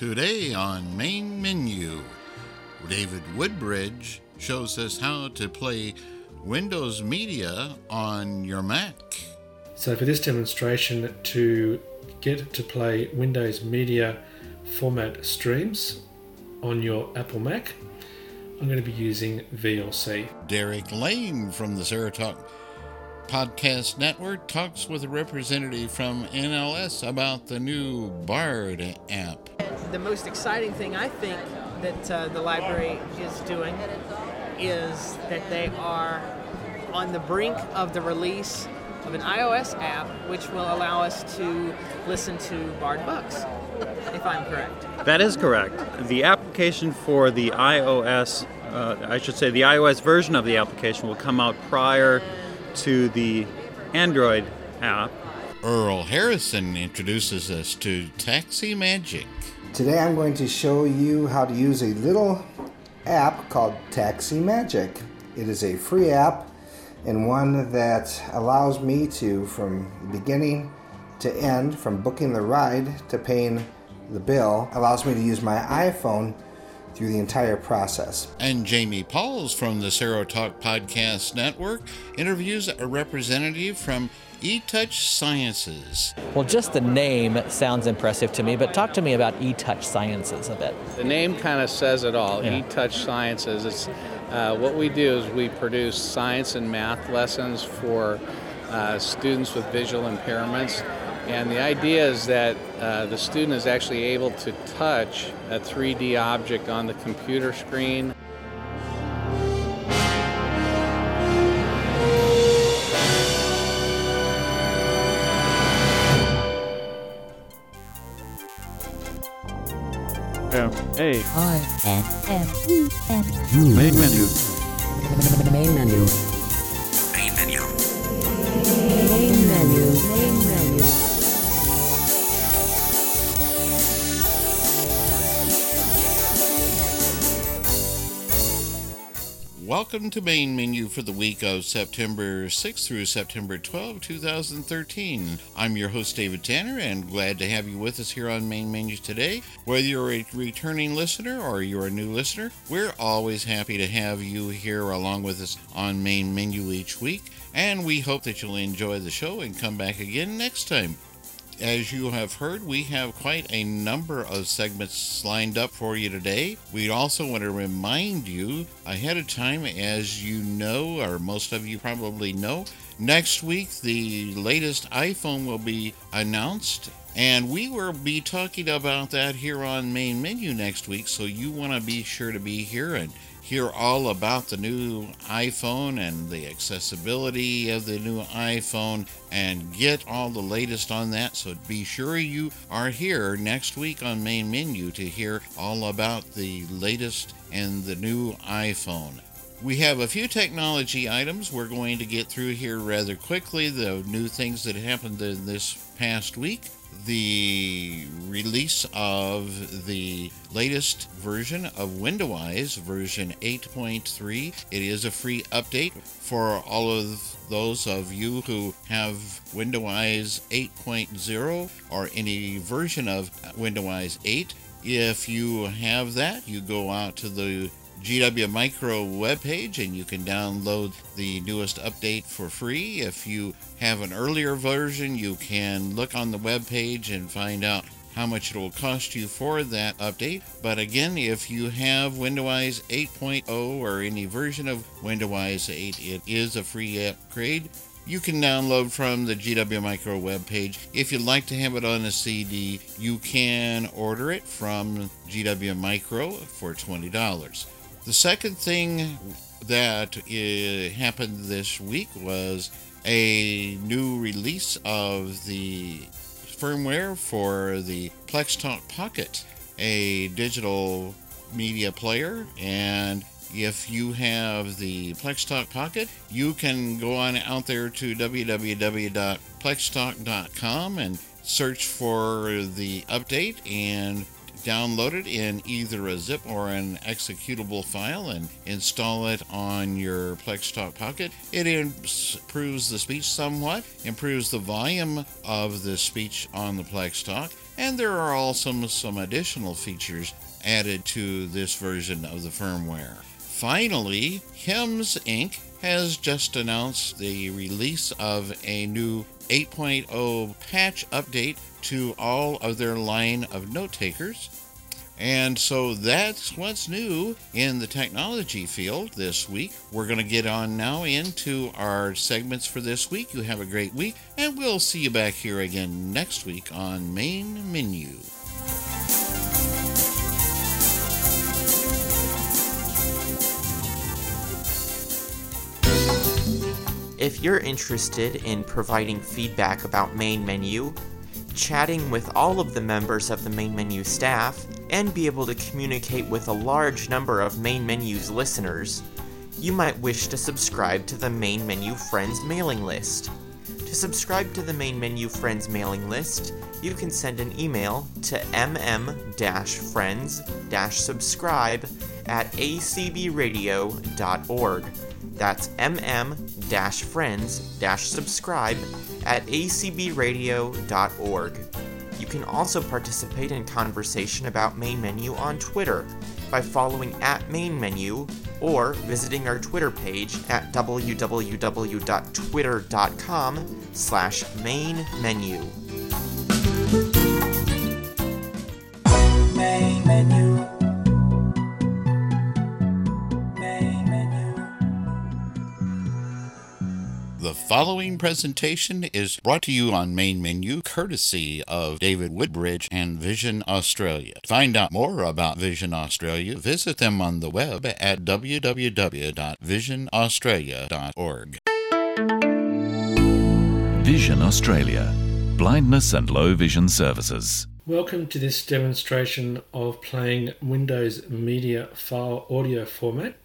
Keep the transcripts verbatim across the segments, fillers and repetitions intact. Today on Main Menu, David Woodbridge shows us how to play Windows Media on your Mac. So for this demonstration, to get to play Windows Media format streams on your Apple Mac, I'm going to be using V L C. Derek Lane from the SeroTalk Podcast Network talks with a representative from N L S about the new Bard app. The most exciting thing I think that uh, the library is doing is that they are on the brink of the release of an iOS app which will allow us to listen to Bard books, if I'm correct. That is correct. The application for the iOS, uh, I should say the iOS version of the application will come out prior to the Android app. Earl Harrison introduces us to Taxi Magic. Today I'm going to show you how to use a little app called Taxi Magic. It is a free app and one that allows me to, from the beginning to end, from booking the ride to paying the bill, allows me to use my iPhone through the entire process. And Jamie Pauls from the SeroTalk Podcast Network interviews a representative from eTouch Sciences. Well, just the name sounds impressive to me, but talk to me about eTouch Sciences a bit. The name kind of says it all. Yeah. eTouch Sciences. It's uh, what we do is we produce science and math lessons for uh, students with visual impairments. And the idea is that uh, the student is actually able to touch a three D object on the computer screen. M A R N M E N U. Main menu. Main menu. Main menu. Main menu. Main menu. Welcome to Main Menu for the week of September sixth through September twelfth, two thousand thirteen. I'm your host, David Tanner, and glad to have you with us here on Main Menu today. Whether you're a returning listener or you're a new listener, we're always happy to have you here along with us on Main Menu each week, and we hope that you'll enjoy the show and come back again next time. As you have heard, we have quite a number of segments lined up for you today. We also want to remind you ahead of time, as you know, or most of you probably know, next week the latest iPhone will be announced, and we will be talking about that here on Main Menu next week, so you want to be sure to be here and hear all about the new iPhone and the accessibility of the new iPhone and get all the latest on that. So be sure you are here next week on Main Menu to hear all about the latest and the new iPhone. We have a few technology items we're going to get through here rather quickly, the new things that happened in this past week. The release of the latest version of Window-Eyes, version eight point three. It is a free update for all of those of you who have Window-Eyes eight point oh or any version of Window-Eyes eight. If you have that, you go out to the G W Micro webpage and you can download the newest update for free. If you have an earlier version, you can look on the webpage and find out how much it will cost you for that update. But again, if you have Window-Eyes eight point oh or any version of Window-Eyes eight, it is a free upgrade. You can download from the G W Micro webpage. If you'd like to have it on a C D, you can order it from G W Micro for twenty dollars. The second thing that uh, happened this week was a new release of the firmware for the PlexTalk Pocket, a digital media player. And if you have the PlexTalk Pocket, you can go on out there to w w w dot plex talk dot com and search for the update and download it in either a zip or an executable file and install it on your PlexTalk Pocket. It improves the speech somewhat, improves the volume of the speech on the PlexTalk, and there are also some additional features added to this version of the firmware. Finally, Hems Incorporated has just announced the release of a new eight point oh patch update to all of their line of note takers. And so that's what's new in the technology field this week. We're going to get on now into our segments for this week. You have a great week, and we'll see you back here again next week on Main Menu. If you're interested in providing feedback about Main Menu, chatting with all of the members of the Main Menu staff, and be able to communicate with a large number of Main Menu's listeners, you might wish to subscribe to the Main Menu Friends mailing list. To subscribe to the Main Menu Friends mailing list, you can send an email to m m dash friends dash subscribe at a c b radio dot org. That's m m dash friends dash subscribe at a c b radio dot org. You can also participate in conversation about Main Menu on Twitter by following at Main Menu or visiting our Twitter page at w w w dot twitter dot com slash main menu. Main Menu. The following presentation is brought to you on Main Menu, courtesy of David Woodbridge and Vision Australia. To find out more about Vision Australia, visit them on the web at w w w dot vision australia dot org. Vision Australia, blindness and low vision services. Welcome to this demonstration of playing Windows Media File audio format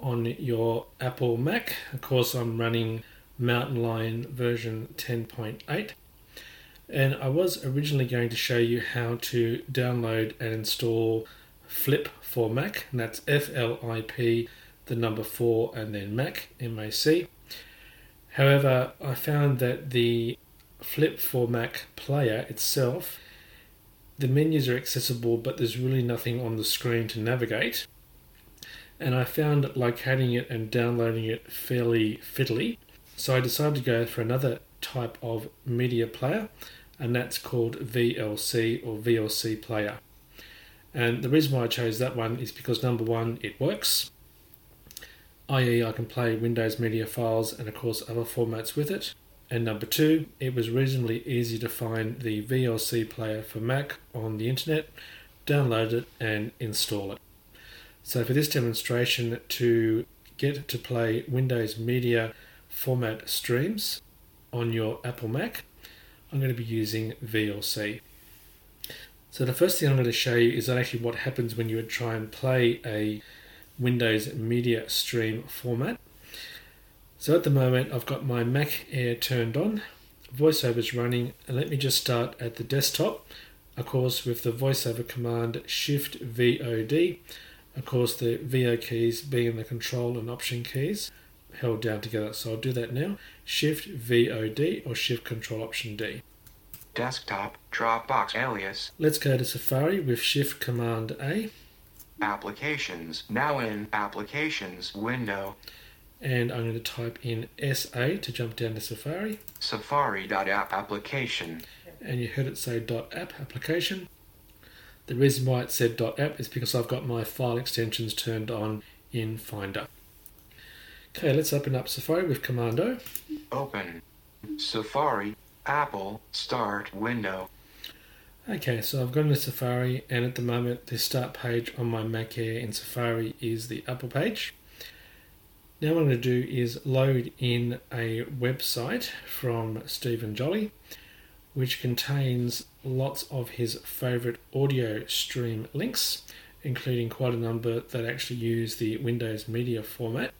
on your Apple Mac. Of course, I'm running Mountain Lion version ten point eight, and I was originally going to show you how to download and install Flip for Mac, and that's F L I P, the number four, and then Mac, M A C. However, I found that the Flip for Mac player itself, the menus are accessible, but there's really nothing on the screen to navigate, and I found locating it and downloading it fairly fiddly. So I decided to go for another type of media player, and that's called V L C or V L C player. And the reason why I chose that one is because, number one, it works, that is I can play Windows media files and of course other formats with it. And number two, it was reasonably easy to find the V L C player for Mac on the internet, download it and install it. So for this demonstration, to get to play Windows media format streams on your Apple Mac, I'm going to be using V L C. So the first thing I'm going to show you is actually what happens when you would try and play a Windows media stream format. So at the moment I've got my Mac Air turned on, VoiceOver is running, and let me just start at the desktop, of course with the VoiceOver command Shift V O D, of course the V O keys being the Control and Option keys held down together. So I'll do that now. Shift V O D or Shift Control Option D. Desktop Dropbox alias. Let's go to Safari with Shift Command A. Applications. Now in Applications window. And I'm going to type in S A to jump down to Safari. Safari.app application. And you heard it say .app application. The reason why it said .app is because I've got my file extensions turned on in Finder. Okay, let's open up Safari with Command O. Open Safari, Apple, Start window. Okay, so I've gone to Safari, and at the moment the Start page on my Mac Air in Safari is the Apple page. Now what I'm going to do is load in a website from Stephen Jolly, which contains lots of his favourite audio stream links, including quite a number that actually use the Windows Media format.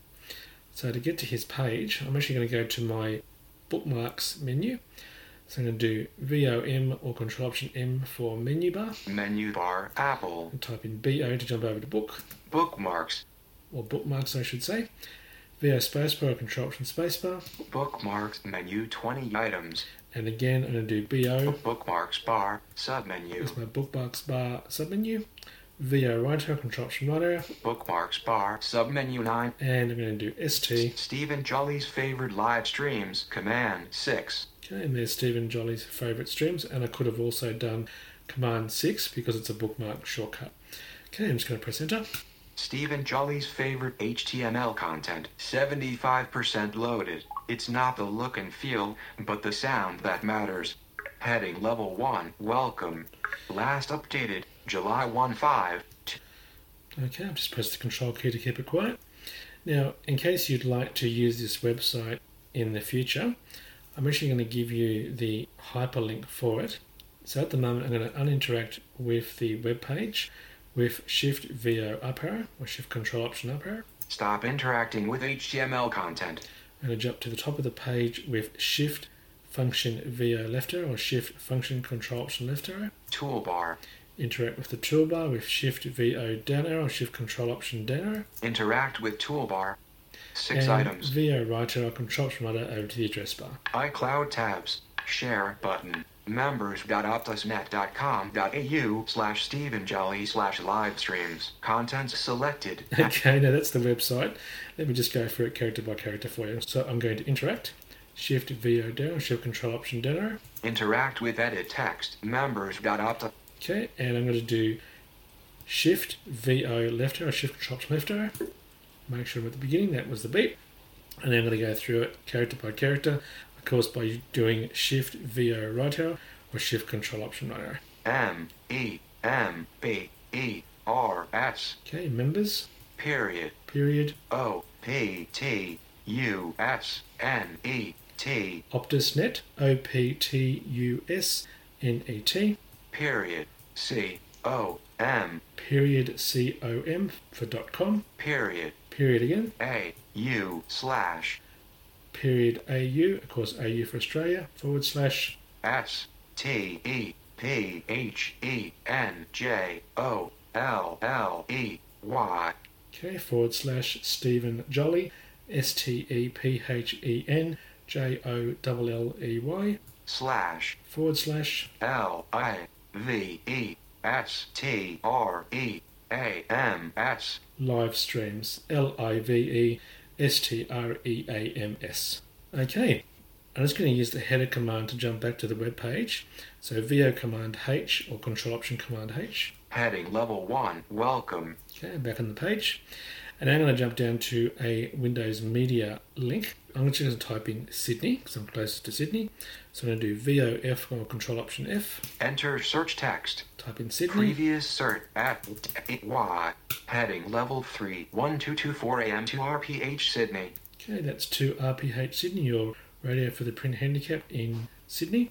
So to get to his page, I'm actually going to go to my Bookmarks menu. So I'm going to do V O M or Control Option M for menu bar. Menu bar, Apple. And type in B O to jump over to book. Bookmarks. Or bookmarks, I should say. via spacebar, control option spacebar. Bookmarks menu, twenty items. And again, I'm going to do B O. Bookmarks bar, submenu. That's my bookmarks bar, submenu. V O righto, control option righto. Bookmarks bar, submenu nine. And I'm going to do S T. Stephen Jolly's favorite live streams, command six. Okay, and there's Stephen Jolly's favorite streams. And I could have also done command six because it's a bookmark shortcut. Okay, I'm just going to press enter. Stephen Jolly's favorite H T M L content, seventy-five percent loaded. It's not the look and feel, but the sound that matters. Heading level one, welcome. Last updated, July fifteenth. Okay, I've just pressed the control key to keep it quiet. Now, in case you'd like to use this website in the future, I'm actually going to give you the hyperlink for it. So at the moment, I'm going to uninteract with the web page with Shift V O up arrow or Shift Control Option up arrow. Stop interacting with H T M L content. I'm going to jump to the top of the page with Shift Function V O left arrow or Shift Function Control Option left arrow. Toolbar. Interact with the toolbar with Shift V O down arrow or Shift Control Option down arrow. Interact with toolbar. Six and items. V O right arrow, Control Option right arrow over to the address bar. iCloud tabs. Share button. members.optusnet.com.au slash Stephen Jolly slash live streams. Contents selected. Okay, now that's the website. Let me just go through it character by character for you. So I'm going to interact. Shift V O down, Shift Control Option down. Interact with edit text. Members.optus. Okay, and I'm going to do Shift V O left arrow, Shift Control Option left arrow. Make sure I'm at the beginning. That was the beep. And then I'm going to go through it character by character. Of course, by doing Shift V O right arrow or Shift Control Option right arrow. M E M B E R S. Okay, members. Period. Period. O P T U S N E T. Optusnet. O P T U S N E T. Period. C O M. Period. C O M for dot com. Period. Period again. A U slash. Period A U, of course A U for Australia, forward slash S T E P H E N J O L L E Y. Okay, forward slash Stephen Jolly, S T E P H E N J O L L E Y. Slash. Forward slash. L I V E S T R E A M S. Live streams, L I V E. S T R E A M S. Okay, I'm just going to use the header command to jump back to the web page. So V O command H or Control Option command H. Heading level one, welcome. Okay, back on the page. And I'm going to jump down to a Windows Media link. I'm just going to type in Sydney because I'm closest to Sydney. So I'm going to do V O F or Control Option F. Enter search text. Type in Sydney. Previous search at Y. Heading level three, one two two four A M to R P H Sydney. Okay, that's to R P H Sydney, your radio for the print handicap in Sydney.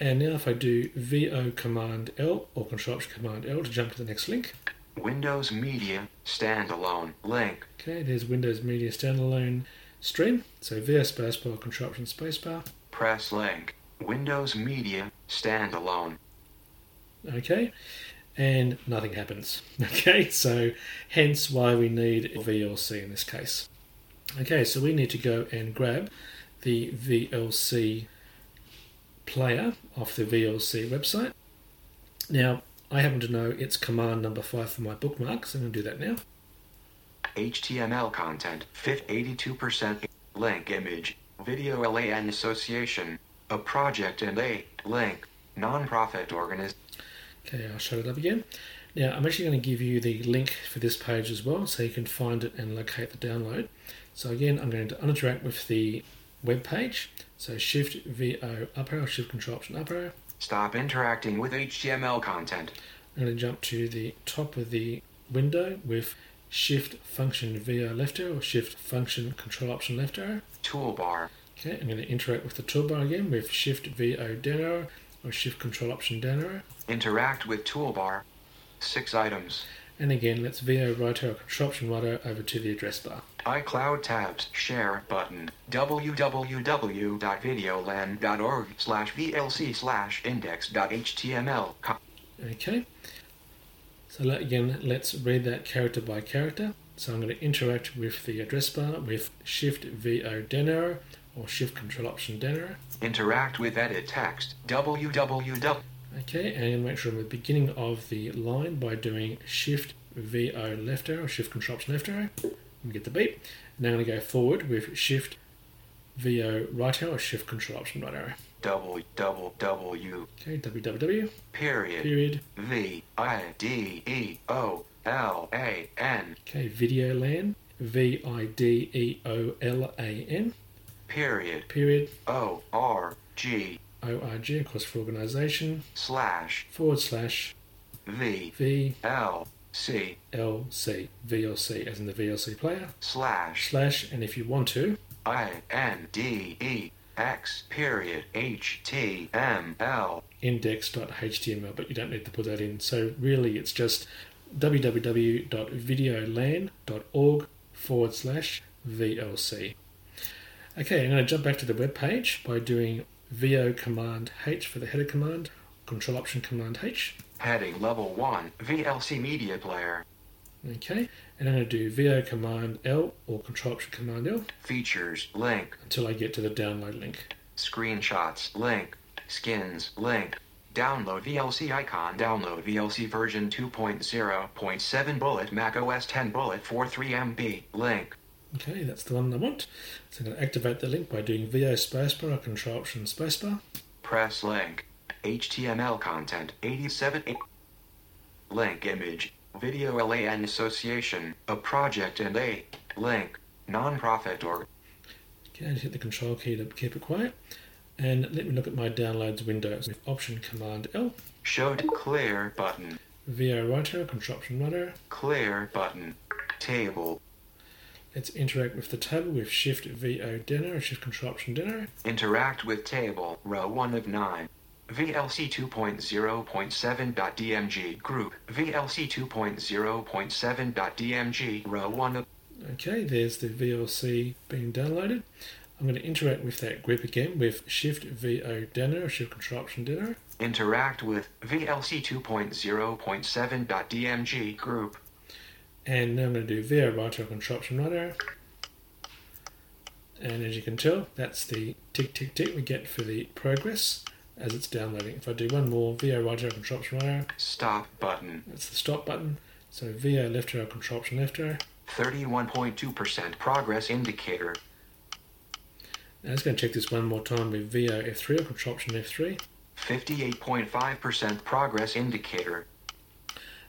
And now if I do V O command L or Control Option command L to jump to the next link. Windows Media Standalone link. Okay, there's Windows Media Standalone stream. So V O spacebar, Control Option spacebar. Press link. Windows Media Standalone. Okay, and nothing happens. Okay, so hence why we need V L C in this case. Okay, so we need to go and grab the V L C player off the V L C website. Now, I happen to know it's command number five for my bookmarks. So I'm going to do that now. H T M L content, eighty-two percent link image, video LAN association, a project and a link, non-profit organism. Okay, I'll shut it up again. Now, I'm actually going to give you the link for this page as well, so you can find it and locate the download. So again, I'm going to uninteract with the web page. So Shift V O up arrow, Shift Control Option up arrow. Stop interacting with H T M L content. I'm going to jump to the top of the window with Shift Function V O left arrow or Shift Function Control Option left arrow. Toolbar. Okay, I'm going to interact with the toolbar again with Shift V O down arrow or Shift Control Option down arrow. Interact with toolbar. Six items. And again, let's V O right arrow, Control Option right arrow over to the address bar. iCloud tabs, share button, www.videolan.org slash VLC slash index.html. Okay. So again, let's read that character by character. So I'm going to interact with the address bar with Shift V O Down Arrow or Shift Control Option Down Arrow. Interact with edit text, W W W. Okay, and make sure I'm at the beginning of the line by doing Shift V O Left Arrow, Shift Control Option Left Arrow. And get the beep. Now I'm going to go forward with Shift V O Right Arrow or Shift Control Option Right Arrow. W, double, W. Okay, W W W. Period. Period. V I D E O L A N. Okay, video LAN. V I D E O L A N. Period. Period. O R G. O R G, of course, for organisation. Slash. Forward slash. V. V. L. C. L. C. V L C, as in the V L C player. Slash. Slash, and if you want to. I N D E. X period H T M L index dot H T M L, but you don't need to put that in. So really it's just www dot videolan dot org forward slash V L C. Okay, I'm going to jump back to the web page by doing V O command H for the header command, control option command H. Heading level one, V L C media player. Okay, and I'm going to do V O command L or control option command L. Features link. Until I get to the download link. Screenshots link. Skins link. Download V L C icon. Download V L C version two point oh point seven bullet Mac O S ten bullet forty-three megabytes link. Okay, that's the one I want. So I'm going to activate the link by doing V O spacebar or control option spacebar. Press link. H T M L content eighty-seven. Link image. Video LAN Association, a project and a link, non-profit org. Okay, just hit the control key to keep it quiet. And let me look at my downloads window with option command L. Show to clear button. V O right arrow, control option right arrow. Clear button. Table. Let's interact with the table with shift V O down arrow, shift control option down arrow. Interact with table, row one of nine. V L C two point oh point seven dot D M G group. V L C two point oh point seven dot D M G row one. Okay, there's the V L C being downloaded. I'm going to interact with that group again with Shift V O down arrow, Shift Control Option down arrow. Interact with V L C two point oh point seven dot D M G group. And now I'm going to do V O right arrow, Control Option right arrow. And as you can tell, that's the tick, tick, tick we get for the progress as it's downloading. If I do one more, V O right arrow, control option right arrow. Stop button. That's the stop button. So V O left arrow, control option left arrow. thirty-one point two percent progress indicator. Now I'm just going to check this one more time with V O F three or control option F three. fifty-eight point five percent progress indicator.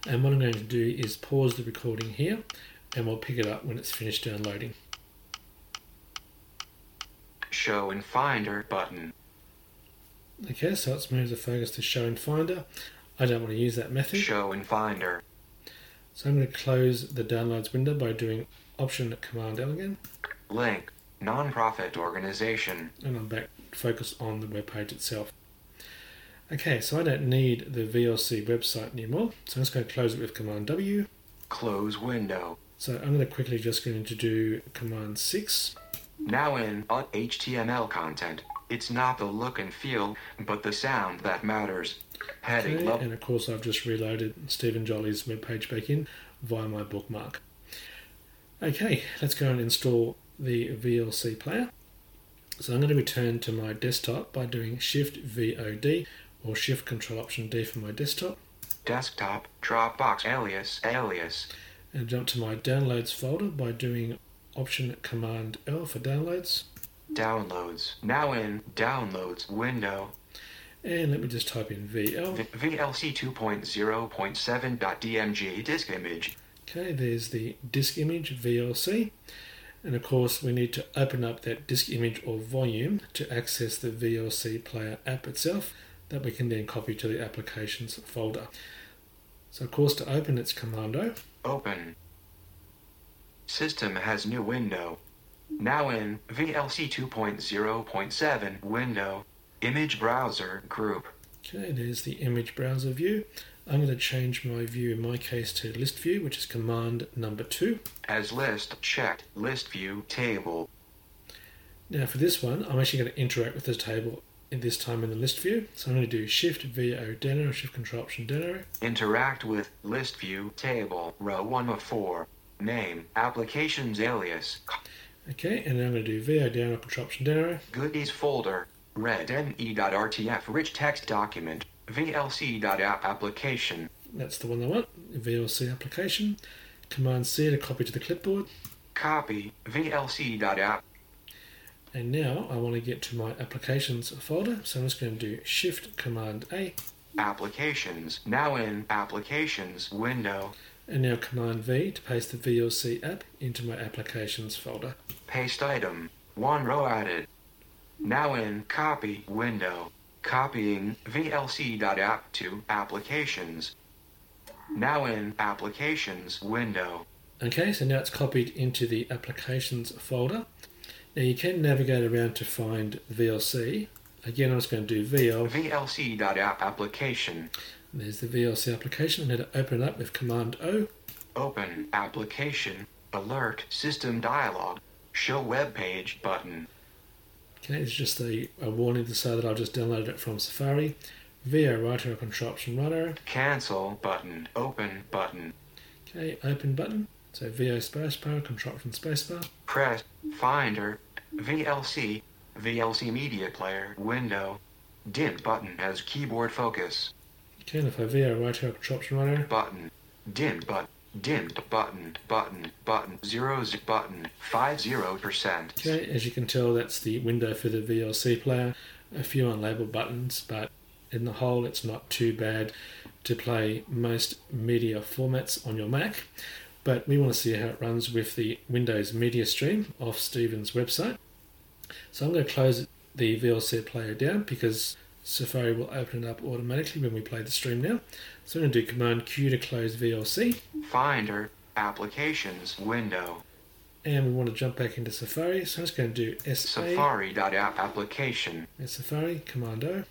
And what I'm going to do is pause the recording here and we'll pick it up when it's finished downloading. Show in Finder button. Okay, so let's move the focus to Show in Finder. I don't want to use that method. Show in Finder. So I'm going to close the downloads window by doing Option Command L again. Link, non-profit organization. And I'm back focused on the web page itself. Okay, so I don't need the V L C website anymore. So I'm just going to close it with Command W. Close window. So I'm going to quickly just going to do Command six. Now in on H T M L content. It's not the look and feel, but the sound that matters. Heading okay, level. And of course, I've just reloaded Stephen Jolly's webpage back in via my bookmark. Okay, let's go and install the V L C player. So I'm going to return to my desktop by doing Shift V O D or Shift Control Option D for my desktop. Desktop, Dropbox, alias, alias. And jump to my downloads folder by doing Option Command L for downloads. Downloads. Now in downloads window. And let me just type in V L. V- VLC two point oh point seven dot D M G disk image. Okay, there's the disk image V L C. And of course, we need to open up that disk image or volume to access the V L C player app itself that we can then copy to the applications folder. So of course, to open, it's Command O. Open. System has new window. Now in V L C two point oh point seven window, image browser group. Okay, there's the image browser view. I'm going to change my view in my case to list view, which is command number two. As list checked, list view table. Now for this one, I'm actually going to interact with the table in this time in the list view. So I'm going to do Shift V O down arrow, Shift Control Option down arrow. Interact with list view table, row one of four. Name, applications alias. Okay, and then I'm going to do V O down, up, option down arrow. Goodies folder, red N E dot R T F rich text document, V L C dot app application. That's the one I want, V L C application. Command C to copy to the clipboard. Copy, V L C dot app. And now I want to get to my applications folder, so I'm just going to do Shift Command A. Applications, now in applications window. And now Command V to paste the V L C app into my applications folder. Paste item, one row added. Now in copy window, copying V L C dot app to applications. Now in applications window. Okay, so now it's copied into the applications folder. Now you can navigate around to find V L C. Again, I'm just going to do V L. V L C dot app application. There's the V L C application. I'm going to open it up with Command O. Open application, alert, system dialog, show web page button. Okay, it's just a, a warning to say that I've just downloaded it from Safari. V O right arrow, control option right arrow. Cancel button, open button. Okay, open button. So V O spacebar, control option spacebar. Press Finder, V L C, V L C media player window. Dim button as keyboard focus. Okay, and if I V O right arrow, control option right arrow. Button, dim button. Dimmed button, button, button, zeros, button, five, zero percent. Okay, as you can tell, that's the window for the V L C player. A few unlabeled buttons, but in the whole, it's not too bad to play most media formats on your Mac. But we want to see how it runs with the Windows media stream off Stephen's website. So I'm going to close the V L C player down because Safari will open it up automatically when we play the stream now. So I'm going to do Command Q to close V L C. Finder, applications, window. And we want to jump back into Safari, so I'm just going to do S A. Safari dot app application. And Safari, Command O.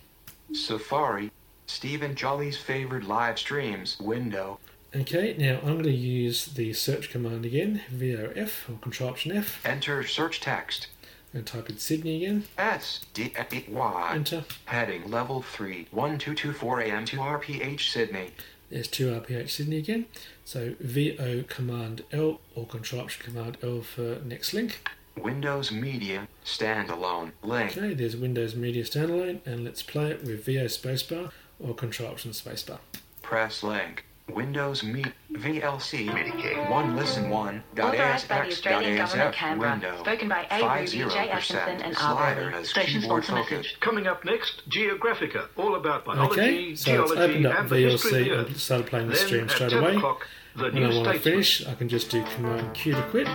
Safari, Stephen Jolly's favorite live streams, window. Okay, now I'm going to use the search command again, V O F, or Control Option F. Enter search text. And type in Sydney again. S D A Y. Enter. Heading level three, one two two four A M two R P H Sydney. There's two R P H Sydney again. So V O Command L or Control Option Command L for next link. Windows Media Standalone link. Okay, there's Windows Media Standalone, and let's play it with V O Spacebar or Control Option Spacebar. Press link. Windows Me V L C Mitigate. one listen one dot authorized by the Australian Government of Canberra. Window. Spoken by A. Ruby, J. Atkinson and R. Station sponsor message. Coming up next, Geographica, all about biology, okay, so it's opened up V L C and started playing the stream straight away. When I want to finish, I can just do Command Q to quit.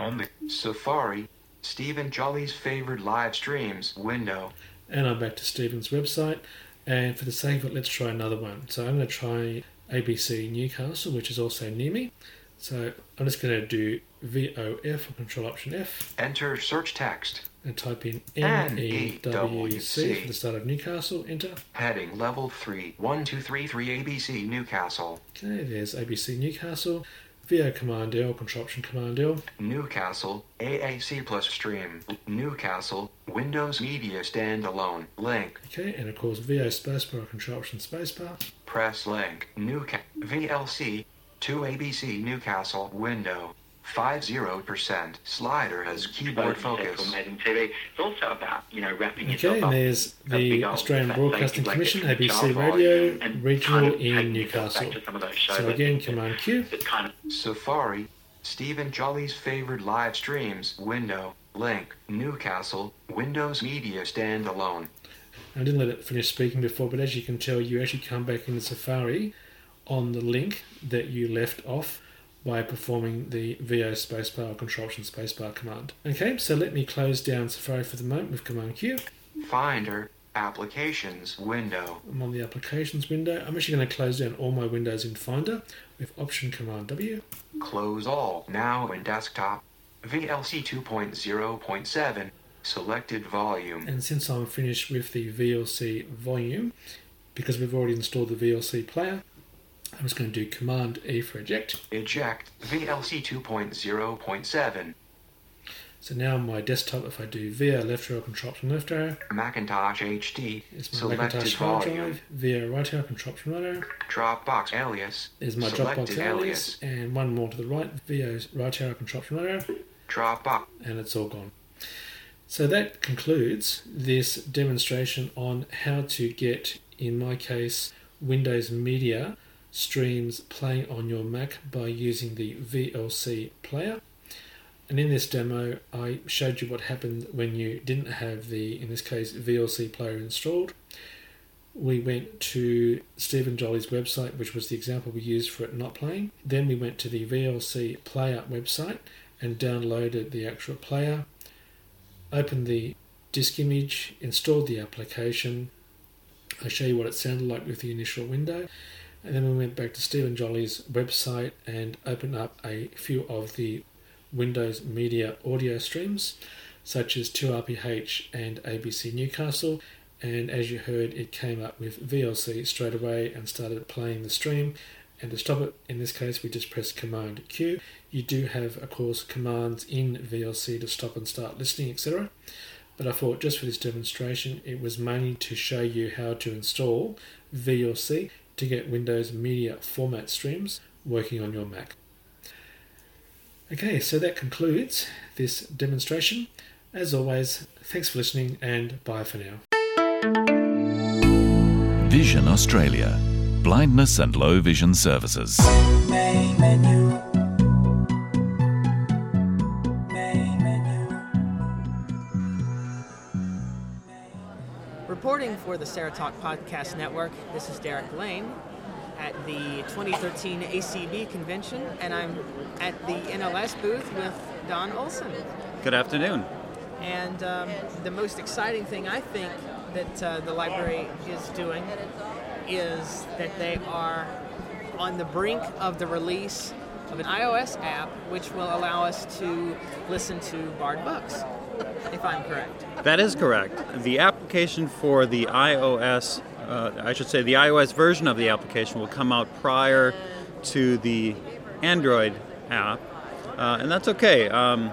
On the Safari, Stephen Jolly's favorite live streams window. And I'm back to Stephen's website. And for the sake of it, let's try another one. So I'm going to try A B C Newcastle, which is also near me. So I'm just going to do V O F or Control Option F. Enter search text. And type in N E W C for the start of Newcastle. Enter. Heading level three, one two three three A B C Newcastle. Okay, there's A B C Newcastle. V O Command L, Control Option Command L. Newcastle, A A C plus stream. Newcastle, Windows Media Standalone link. Okay, and of course V O Spacebar, Control Option Spacebar. Press link. Newcastle V L C to A B C Newcastle window. fifty percent slider has keyboard focus. It's also about, you know, wrapping okay, yourself up. Okay, and there's the Australian Broadcasting Commission, like A B C Radio, and regional kind of in Newcastle. So again, Command Q. Kind of Safari, Stephen Jolly's favorite live streams, window, link, Newcastle, Windows Media Standalone. I didn't let it finish speaking before, but as you can tell, you actually come back into Safari on the link that you left off by performing the V O spacebar or Control Option spacebar command. Okay, so let me close down Safari for the moment with Command Q. Finder, applications, window. I'm on the applications window. I'm actually going to close down all my windows in Finder with Option Command W. Close all now in desktop. V L C two point oh point seven, selected volume. And since I'm finished with the V L C volume, because we've already installed the V L C player, I'm just going to do Command E for eject. Eject V L C two point oh point seven. So now my desktop, if I do V I A left arrow, control and left arrow. Macintosh H D. It's my Selected Macintosh hard drive. V I A right arrow, control right arrow. Dropbox alias. Is my Selected Dropbox alias. And one more to the right. V I A right arrow, control right arrow. Dropbox. And it's all gone. So that concludes this demonstration on how to get, in my case, Windows Media streams playing on your Mac by using the V L C player. And in this demo, I showed you what happened when you didn't have the, in this case, V L C player installed. We went to Stephen Jolly's website, which was the example we used for it not playing. Then we went to the V L C player website and downloaded the actual player, opened the disk image, installed the application. I'll show you what it sounded like with the initial window. And then we went back to Stephen Jolly's website and opened up a few of the Windows Media audio streams, such as two R P H and A B C Newcastle. And as you heard, it came up with V L C straight away and started playing the stream. And to stop it, in this case, we just press Command Q. You do have, of course, commands in V L C to stop and start listening, et cetera. But I thought just for this demonstration, it was mainly to show you how to install V L C to get Windows Media format streams working on your Mac. Okay, so that concludes this demonstration. As always, thanks for listening and bye for now. Vision Australia, blindness and low vision services. Main menu. Reporting for the SeroTalk Podcast Network, this is Derek Lane at the twenty thirteen A C B convention, and I'm at the N L S booth with Don Olson. Good afternoon. And um, the most exciting thing I think that uh, the library is doing is that they are on the brink of the release of an iOS app which will allow us to listen to Bard books, if I'm correct. That is correct. The application for the iOS, uh, I should say the iOS version of the application will come out prior to the Android app, uh, and that's okay. Um,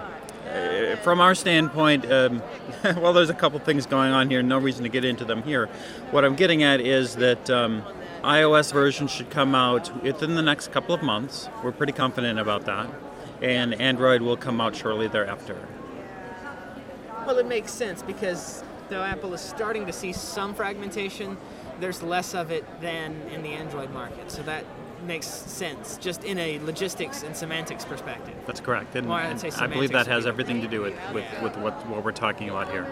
from our standpoint, um, well, there's a couple things going on here, no reason to get into them here. What I'm getting at is that um, iOS version should come out within the next couple of months. We're pretty confident about that, and Android will come out shortly thereafter. Well, it makes sense because though Apple is starting to see some fragmentation, there's less of it than in the Android market. So that makes sense just in a logistics and semantics perspective. That's correct. And, well, I'd say semantics, I believe that has everything to do with, with, yeah. with what, what we're talking about here.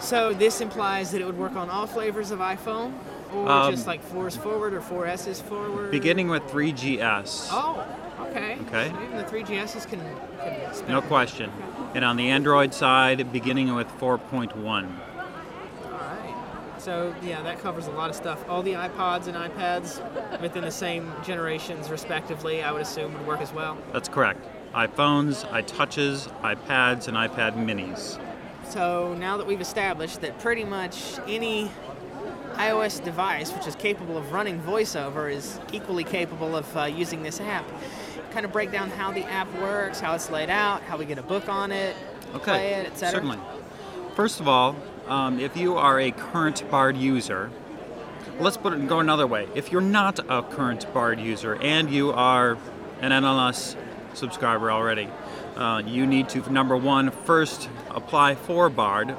So this implies that it would work on all flavors of iPhone? Or um, just like fours forward or four S's forward? Beginning with three G S. Oh, okay. Okay. So even the three G S's can... can no question. Okay. And on the Android side, beginning with four point one. All right. So, yeah, that covers a lot of stuff. All the iPods and iPads within the same generations, respectively, I would assume would work as well. That's correct. iPhones, iTouches, iPads, and iPad minis. So now that we've established that pretty much any iOS device which is capable of running VoiceOver is equally capable of uh, using this app, kind of break down how the app works, how it's laid out, how we get a book on it, okay. play it, et cetera. Certainly. First of all, um, if you are a current Bard user, let's put it go another way. If you're not a current Bard user and you are an N L S subscriber already, uh, you need to, number one, first apply for Bard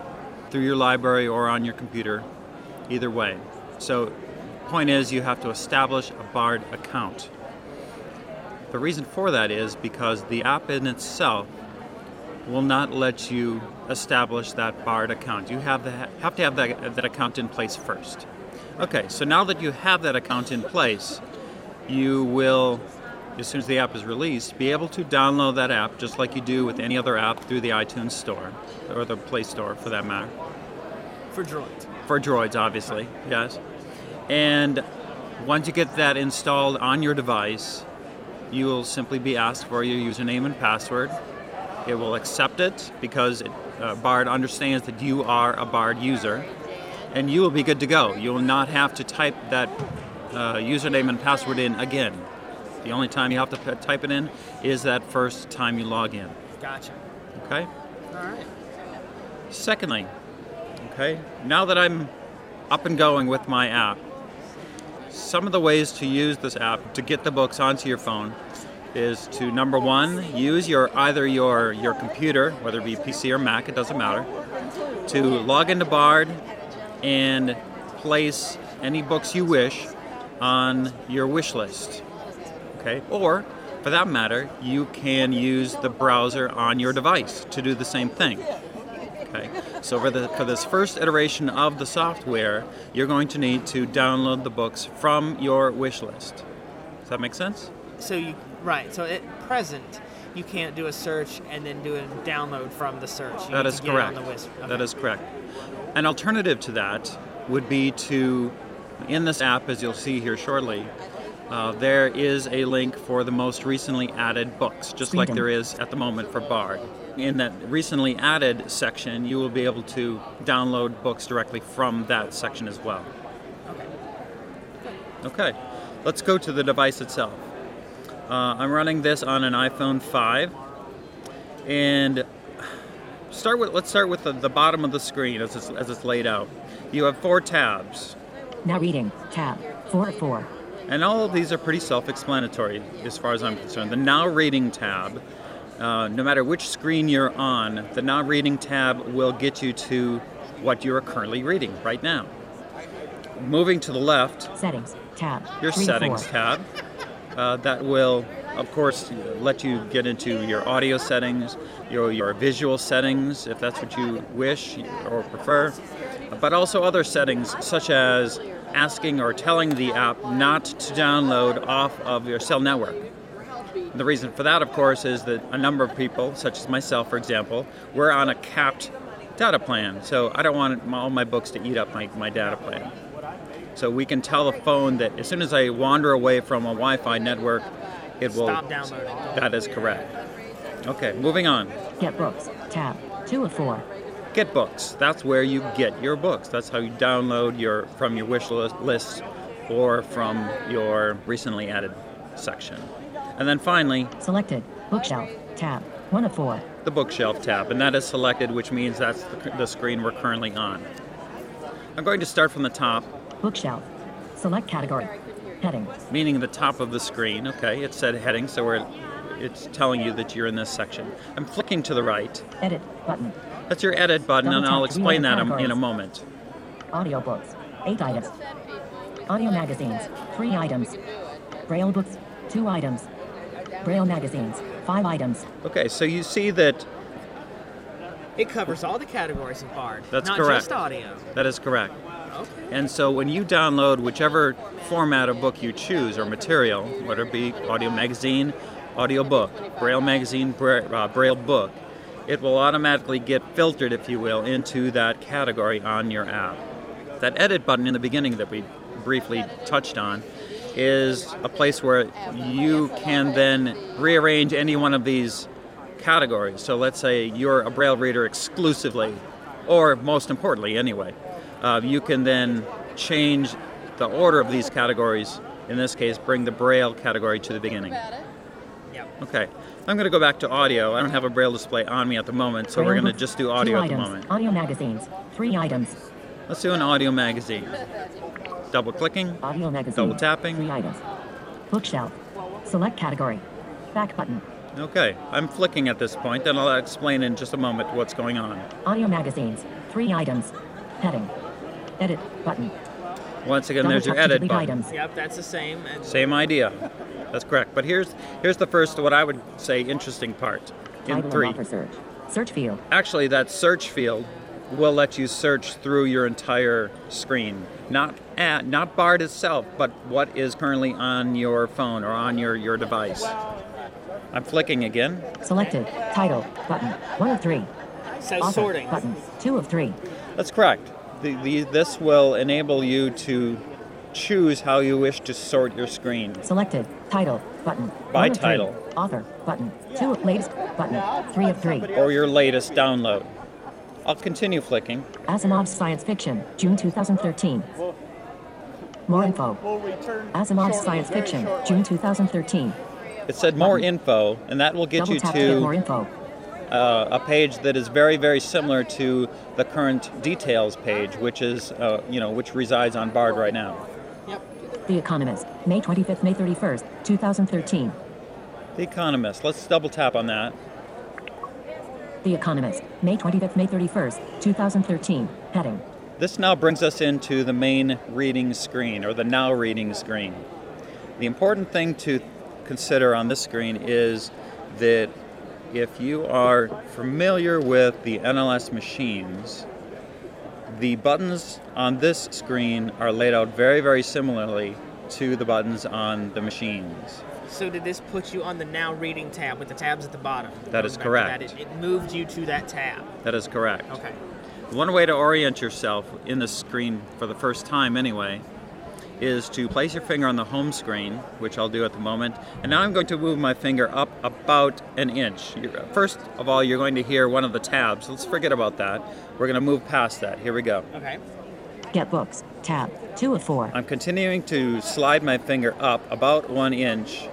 through your library or on your computer, either way. So point is you have to establish a Bard account. The reason for that is because the app in itself will not let you establish that Bard account. You have, the, have to have that, that account in place first. Okay, so now that you have that account in place, you will, as soon as the app is released, be able to download that app just like you do with any other app through the iTunes Store, or the Play Store for that matter. For Droids. For Droids, obviously, yes. And once you get that installed on your device, you will simply be asked for your username and password. It will accept it because it, uh, Bard understands that you are a Bard user, and you will be good to go. You will not have to type that uh, username and password in again. The only time you have to p- type it in is that first time you log in. Gotcha. Okay. All right. Secondly, okay, now that I'm up and going with my app, some of the ways to use this app to get the books onto your phone is to, number one, use your either your, your computer, whether it be P C or Mac, it doesn't matter, to log into Bard and place any books you wish on your wish list. Okay? Or, for that matter, you can use the browser on your device to do the same thing. Okay? So for, the, for this first iteration of the software, you're going to need to download the books from your wish list. Does that make sense? So you right. So at present, you can't do a search and then do a download from the search. You that is correct. On the wish- okay. That is correct. An alternative to that would be to, in this app, as you'll see here shortly, uh, there is a link for the most recently added books, just Freedom. like there is at the moment for Bard. In that recently added section, you will be able to download books directly from that section as well. Okay. Okay. Let's go to the device itself. Uh, I'm running this on an iPhone five, and start with. Let's start with the, the bottom of the screen as it's, as it's laid out. You have four tabs. Now reading tab four four. And all of these are pretty self-explanatory as far as I'm concerned. The now reading tab, uh, no matter which screen you're on, the now reading tab will get you to what you are currently reading right now. Moving to the left, settings tab. Your three, settings four. Tab. Uh, that will, of course, let you get into your audio settings, your, your visual settings, if that's what you wish or prefer, but also other settings such as asking or telling the app not to download off of your cell network. The reason for that, of course, is that a number of people, such as myself, for example, we're on a capped data plan, so I don't want all my books to eat up my, my data plan. So we can tell the phone that as soon as I wander away from a Wi-Fi network, it will... Stop downloading. That is correct. Okay, moving on. Get books, tab, two of four. Get books. That's where you get your books. That's how you download your from your wish list or from your recently added section. And then finally... Selected, bookshelf, tab, one of four. The bookshelf tab, and that is selected, which means that's the, the screen we're currently on. I'm going to start from the top. Bookshelf. Select category. Heading. Meaning the top of the screen. Okay, it said heading, so we're, it's telling you that you're in this section. I'm flicking to the right. Edit button. That's your edit button, Double and I'll explain that categories. in a moment. Audio books. Eight items. Audio magazines. Three items. Braille books. Two items. Braille magazines. Five items. Okay, so you see that... It covers all the categories of Bard. That's correct. Not just audio. That is correct. And so when you download whichever format of book you choose or material, whether it be audio magazine, audio book, Braille magazine, Braille, uh, Braille book, it will automatically get filtered, if you will, into that category on your app. That edit button in the beginning that we briefly touched on is a place where you can then rearrange any one of these categories. So let's say you're a Braille reader exclusively, or most importantly anyway. Uh, you can then change the order of these categories. In this case, bring the Braille category to the beginning. Okay, I'm going to go back to audio. I don't have a Braille display on me at the moment, so Braille we're going to just do audio at the moment. Audio magazines, three items. Let's do an audio magazine. Double clicking, audio magazine, double tapping. Three items. Bookshelf, select category, back button. Okay, I'm flicking at this point, and I'll explain in just a moment what's going on. Audio magazines, three items, heading. Edit button. Once again, there's your edit button. Items. Yep, that's the same. And same idea. That's correct. But here's here's the first, what I would say, interesting part. In three. Search. search field. Actually, that search field will let you search through your entire screen. Not at, not Bard itself, but what is currently on your phone or on your, your device. I'm flicking again. Selected. Title. Button. One of three. Says Author, sorting. Button. Two of three. That's correct. The, the, this will enable you to choose how you wish to sort your screen. Selected. Title. Button. By title. Three. Author. Button. Two of latest. Button. Three of three. Or your latest download. I'll continue flicking. Asimov's Science Fiction, June twenty thirteen. More info. Asimov's Science Fiction, June twenty thirteen. It said more info, and that will get you to... Double tap to get more info. uh, a page that is very, very similar to the current details page, which is, uh, you know, which resides on Bard right now. Yep. The Economist, May twenty-fifth, May thirty-first, two thousand thirteen. The Economist. Let's double tap on that. The Economist, May twenty-fifth, May thirty-first, two thousand thirteen, heading. This now brings us into the main reading screen, or the now reading screen. The important thing to consider on this screen is that if you are familiar with the N L S machines, the buttons on this screen are laid out very, very similarly to the buttons on the machines. So did this put you on the now reading tab with the tabs at the bottom? That is correct. That, it, it moved you to that tab. That is correct. Okay. One way to orient yourself in this screen for the first time anyway is to place your finger on the home screen, which I'll do at the moment, and now I'm going to move my finger up about an inch. First of all, you're going to hear one of the tabs. Let's forget about that. We're going to move past that. Here we go. Okay. Get books, tab, two of four. I'm continuing to slide my finger up about one inch.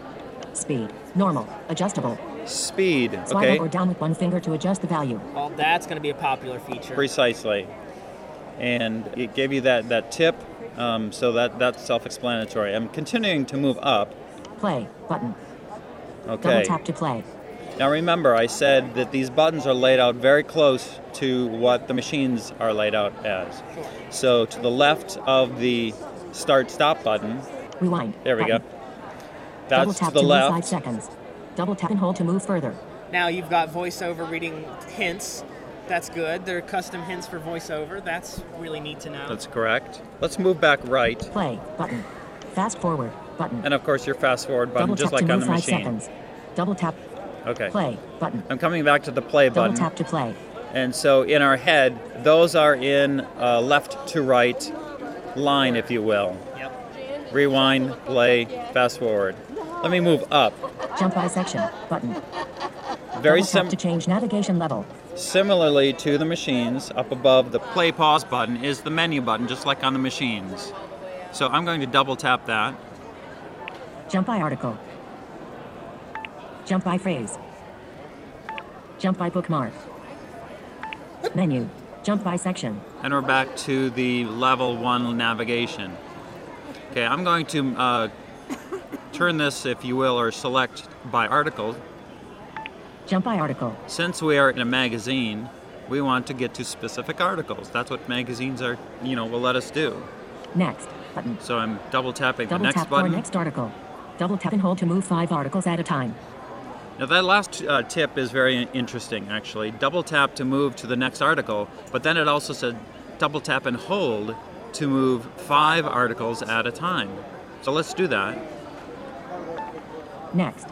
Speed, normal, adjustable. Speed, okay. Slide up or down with one finger to adjust the value. Well, that's going to be a popular feature. Precisely. And it gave you that, that tip, um, so that, that's self-explanatory. I'm continuing to move up. Play button. Okay. Double tap to play. Now remember, I said that these buttons are laid out very close to what the machines are laid out as. Sure. So to the left of the start-stop button. Rewind. There we button. go. That's Double tap to the to left. Five seconds. Double tap and hold to move further. Now you've got VoiceOver reading hints. That's good. There are custom hints for VoiceOver. That's really neat to know. That's correct. Let's move back right. Play button. Fast forward button. And of course your fast forward button, double just like on the five machine. Seconds. Double tap. Okay. Play button. I'm coming back to the play double button. Double tap to play. And so in our head, those are in a left to right line, if you will. Yep. Rewind, play, fast forward. Let me move up. Jump by section button. Very simple to change navigation level. Similarly to the machines, up above the play pause button is the menu button, just like on the machines. So I'm going to double tap that. Jump by article. Jump by phrase. Jump by bookmark. Menu. Jump by section. And we're back to the level one navigation. Okay, I'm going to uh, turn this, if you will, or select by article. Jump by article. Since we are in a magazine, we want to get to specific articles. That's what magazines are, you know, will let us do. Next button. So I'm double tapping double the next tap button. Double tap for next article. Double tap and hold to move five articles at a time. Now that last uh, tip is very interesting, actually. Double tap to move to the next article, but then it also said double tap and hold to move five articles at a time. So let's do that. Next.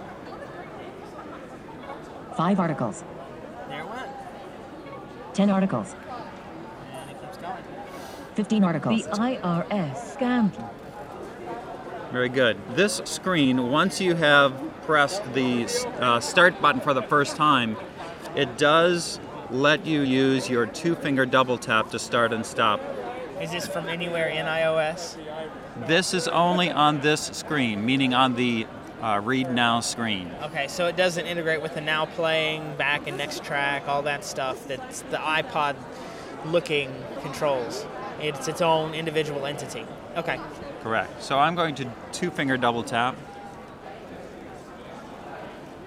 Five articles. There went. Ten articles. And it keeps going. Fifteen articles. The I R S scandal. Very good. This screen, once you have pressed the uh, start button for the first time, it does let you use your two-finger double tap to start and stop. Is this from anywhere in iOS? This is only on this screen, meaning on the Uh, read now screen. Okay, so it doesn't integrate with the now playing, back and next track, all that stuff that's the iPod looking controls. It's its own individual entity. Okay. Correct. So I'm going to two finger double tap.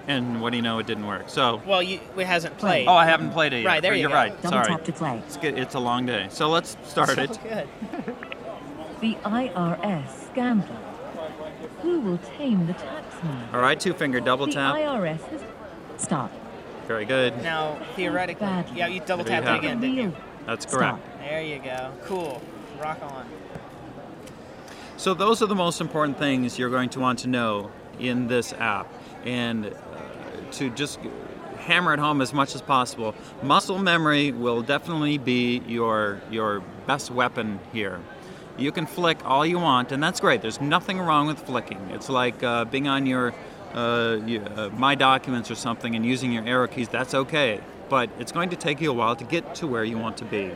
And what do you know, it didn't work. So Well, you, it hasn't played. Oh, I haven't played it yet. Right, there you You're go. right. Double Sorry. tap to play. It's good. It's a long day. So let's start so it. Good. The I R S scandal. Who will tame the taxman? All right, two-finger double tap. The I R S has... Stop. Very good. Now, theoretically, Bad. yeah, you double tapped it again, didn't you? That's correct. Stop. There you go. Cool. Rock on. So those are the most important things you're going to want to know in this app. And uh, to just hammer it home as much as possible, muscle memory will definitely be your your best weapon here. You can flick all you want, and that's great. There's nothing wrong with flicking. It's like uh, being on your, uh, your uh, My Documents or something and using your arrow keys. That's okay, but it's going to take you a while to get to where you want to be.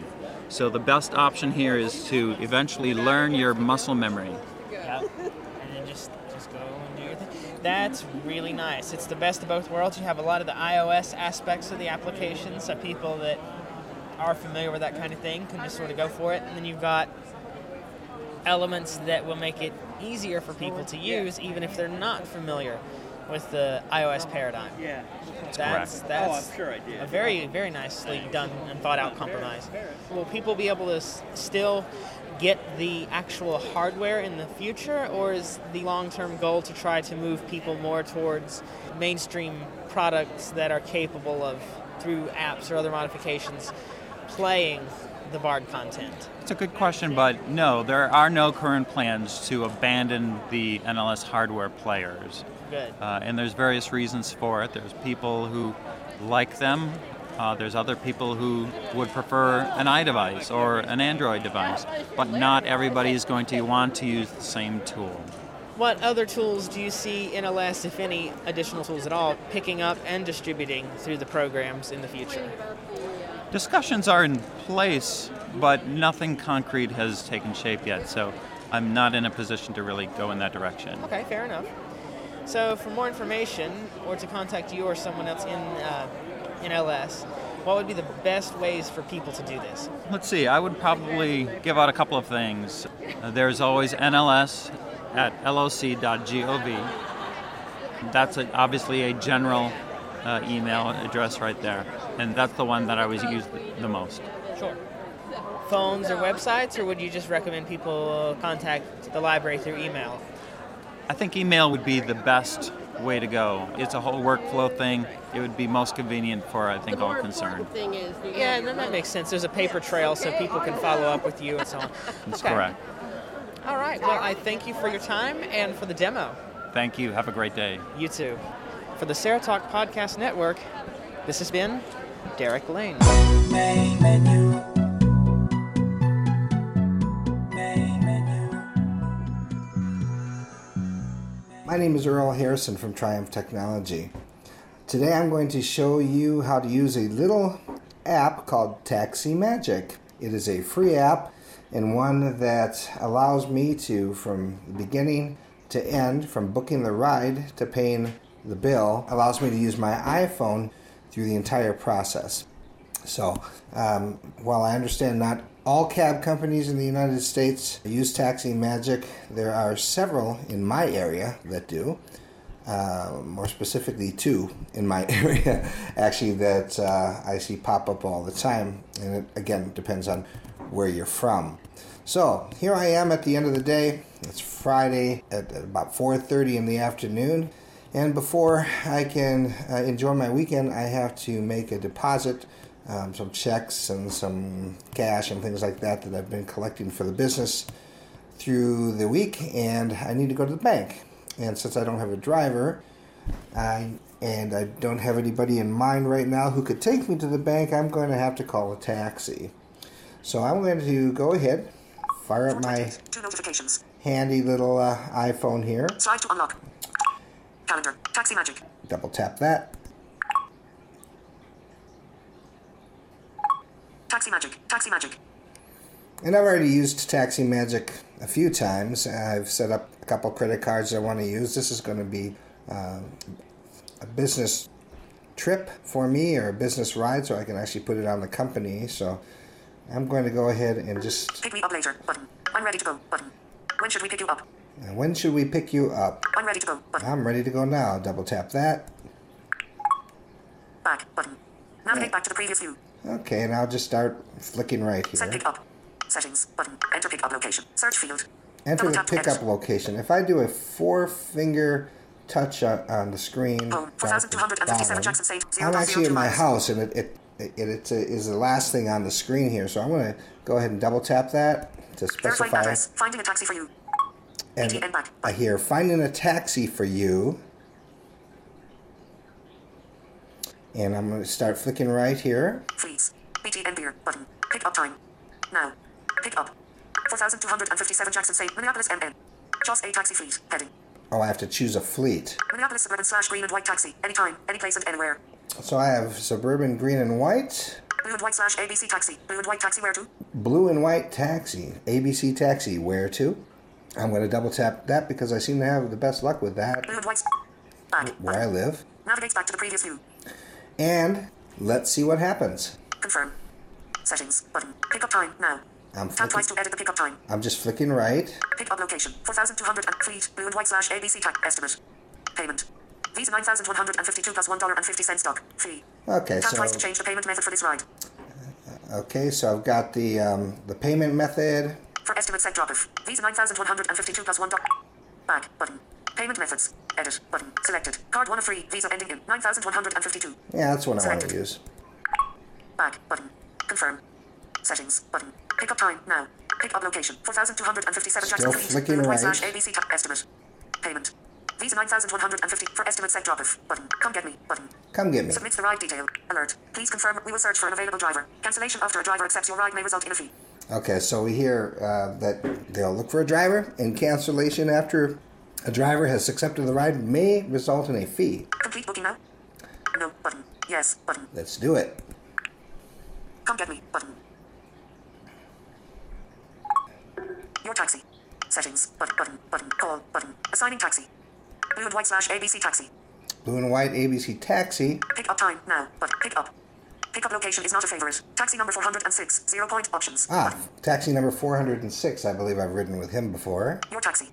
So the best option here is to eventually learn your muscle memory. Yeah, and then just, just go and do your thing. that's really nice. It's the best of both worlds. You have a lot of the iOS aspects of the application, so people that are familiar with that kind of thing can just sort of go for it. And then you've got elements that will make it easier for people to use, even if they're not familiar with the iOS paradigm. Yeah, that's that's, that's oh, I'm sure I did. A very, very nicely done and thought out compromise. Will people be able to s- still get the actual hardware in the future, or is the long-term goal to try to move people more towards mainstream products that are capable of, through apps or other modifications, playing the Bard content? It's a good question, but no, there are no current plans to abandon the N L S hardware players. Good. Uh, and there's various reasons for it. There's people who like them. Uh, there's other people who would prefer an iDevice or an Android device, but not everybody is going to want to use the same tool. What other tools do you see N L S, if any additional tools at all, picking up and distributing through the programs in the future? Discussions are in place, but nothing concrete has taken shape yet, so I'm not in a position to really go in that direction. Okay, fair enough. So for more information, or to contact you or someone else in uh, N L S, what would be the best ways for people to do this? Let's see, I would probably give out a couple of things. Uh, there's always N L S at L O C dot gov. That's a, obviously a general uh, email address right there, and that's the one that I always use the most. Sure. Phones or websites, or would you just recommend people contact the library through email? I think email would be the best way to go. It's a whole workflow thing. It would be most convenient for, I think, all concerned. Yeah, and then that makes sense. There's a paper trail so people can follow up with you and so on. That's okay. Correct. All right. Well, I thank you for your time and for the demo. Thank you. Have a great day. You too. For the SeroTalk Podcast Network, this has been Derek Lane. Main Menu. My name is Earl Harrison from Triumph Technology. Today I'm going to show you how to use a little app called Taxi Magic. It is a free app and one that allows me to, from the beginning to end, from booking the ride to paying the bill, allows me to use my iPhone through the entire process. So um, while I understand not all cab companies in the United States use Taxi Magic, there are several in my area that do. Uh, more specifically, two in my area, actually, that uh, I see pop up all the time. And it, again, depends on where you're from. So here I am at the end of the day. It's Friday at about four thirty in the afternoon. And before I can uh, enjoy my weekend, I have to make a deposit. Um, some checks and some cash and things like that that I've been collecting for the business through the week, and I need to go to the bank. And since I don't have a driver, I, and I don't have anybody in mind right now who could take me to the bank, I'm going to have to call a taxi. So I'm going to go ahead, fire up my handy little uh, iPhone here. Slide to unlock. Calendar. Taxi Magic. Double tap that. Taxi Magic, Taxi Magic. And I've already used Taxi Magic a few times. I've set up a couple credit cards I want to use. This is going to be uh, a business trip for me, or a business ride, so I can actually put it on the company. So I'm going to go ahead and just... Pick me up later, button. I'm ready to go, button. When should we pick you up? And when should we pick you up? I'm ready to go, button. I'm ready to go now. Double tap that. Back, button. Navigate right. Back to the previous view. Okay, and I'll just start flicking right here. Set pick up. Settings button. Enter pick up location. Search field. Enter the pickup location. If I do a four-finger touch on, on the screen, oh, four thousand two hundred fifty-seven Jackson State, I'm actually in my house, and it it, it, it it's a, is the last thing on the screen here. So I'm going to go ahead and double tap that to specify. Finding a taxi for you. And I hear finding a taxi for you. And I'm going to start flicking right here. Please. B T and beer button. Pick up time. Now. Pick up. four thousand two hundred fifty-seven Jackson State, Minneapolis M N. Just a taxi fleet. Heading. Oh, I have to choose a fleet. Minneapolis suburban slash green and white taxi. Anytime, anyplace and anywhere. So I have suburban green and white. Blue and white slash A B C taxi. Blue and white taxi where to? Blue and white taxi. A B C taxi where to? I'm going to double tap that because I seem to have the best luck with that. Blue and white. Bind. Where I live. Navigates back to the previous view. And let's see what happens. Confirm. Settings button. Pick up time now. I'm Tap twice to edit the pickup time. I'm just flicking right. Pick up location. four thousand two hundred and fleet blue and white slash A B C tax estimate. Payment. Visa nine thousand one hundred fifty-two plus one dollar and fifty cents stock. Fee. Okay, Tap so... Tap twice to change the payment method for this ride. Okay, so I've got the um, the payment method. For estimate set drop-off. Visa nine thousand one hundred fifty-two plus one dollar. Back button. Payment methods. Edit button. Selected. Card one of three. Visa ending in nine thousand one hundred fifty-two. Yeah, that's what I want to use. Back button. Confirm. Settings button. Pick up time now. Pick up location. four thousand two hundred fifty-seven Jackson Street. Blue and white slash A B C tax estimate. Payment. Visa nine thousand one hundred fifty for estimate set drop-off button. Come get me button. Come get me. Submits the ride detail. Alert. Please confirm. We will search for an available driver. Cancellation after a driver accepts your ride may result in a fee. Okay, so we hear uh, that they'll look for a driver, and cancellation after a driver has accepted the ride may result in a fee. Complete booking now. No button. Yes button. Let's do it. Come get me button. Your taxi. Settings button button button. Call button. Assigning taxi. Blue and white slash A B C taxi. Blue and white A B C taxi. Pick up time now. But pick up. Pick up location is not a favorite. Taxi number four hundred six. Zero point options. Ah, button. Taxi number four hundred six. I believe I've ridden with him before. Your taxi.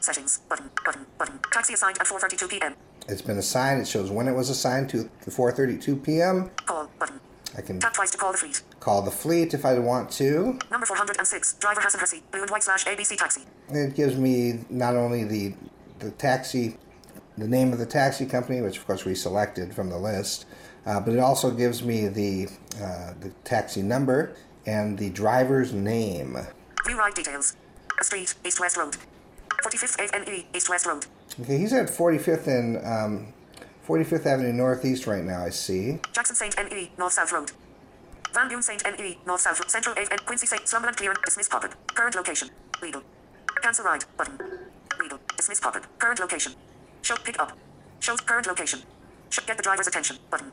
Settings button button button. Taxi assigned at four thirty-two p.m. It's been assigned. It shows when it was assigned to four thirty-two p.m. Call button. I can tap twice to call the fleet. Call the fleet if I want to. Number four hundred six. Driver Hassan Hassi. Blue and white slash A B C taxi. It gives me not only the the taxi, the name of the taxi company, which of course we selected from the list, uh, but it also gives me the uh, the taxi number and the driver's name. View ride details. A street, East West Road, forty-fifth Avenue East West Road. Okay, he's at forty-fifth and um, forty-fifth Avenue Northeast right now. I see. Jackson Saint N E North South Road. Van Buren Saint N E North South Road. Central Ave and Quincy Saint Slumberland Clearance. Dismiss pop-up. Current location. Legal. Cancel ride button. Legal. Dismiss pop-up. Current location. Show pick up. Shows current location. Show get the driver's attention button.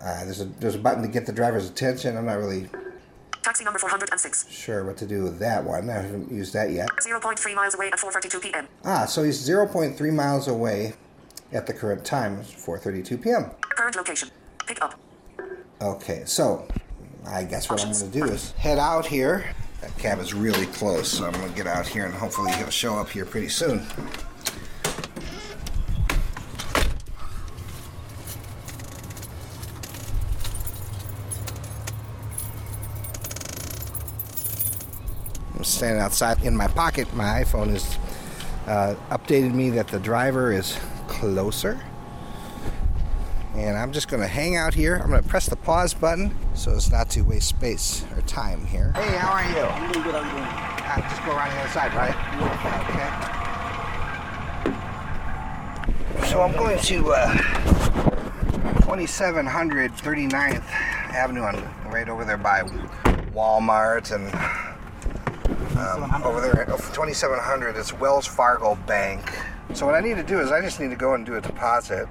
Uh, there's a there's a button to get the driver's attention. I'm not really. Taxi number four hundred six. Sure, what to do with that one. I haven't used that yet. zero point three miles away at four thirty-two p.m. Ah, so he's zero point three miles away at the current time, four thirty-two p.m. Current location. Pick up. Okay, so I guess what Options. I'm going to do is head out here. That cab is really close, so I'm going to get out here and hopefully he'll show up here pretty soon. Standing outside in my pocket, my iPhone has uh, updated me that the driver is closer, and I'm just going to hang out here. I'm going to press the pause button so as not to waste space or time here. Hey, how are you? I'm doing good. I'm doing good. Uh, just go around the other side, right? Yeah. Okay. So I'm going to uh, twenty-seven hundred thirty-ninth Avenue, on right over there by Walmart and. Um, over there, twenty-seven hundred, it's Wells Fargo Bank. So what I need to do is I just need to go and do a deposit,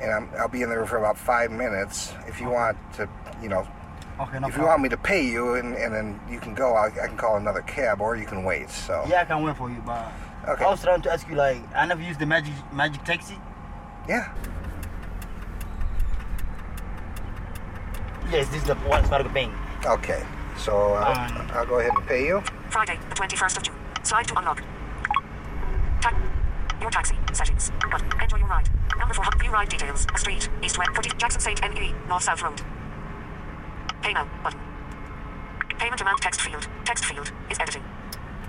and I'm, I'll be in there for about five minutes. If you want to, you know, okay, no if problem. You want me to pay you, and, and then you can go. I, I can call another cab, or you can wait. So yeah, I can wait for you, but okay. I was trying to ask you, like, I never used the magic magic taxi. Yeah. Yes, this is the Wells Fargo Bank. Okay. So uh, I'll go ahead and pay you. Friday, the twenty-first of June. Slide to unlock. Ta- your taxi settings. Button. Enjoy your ride. Number four. View ride details. A street, East West forty Jackson Saint N E North South Road. Pay now button. Payment amount text field. Text field is editing.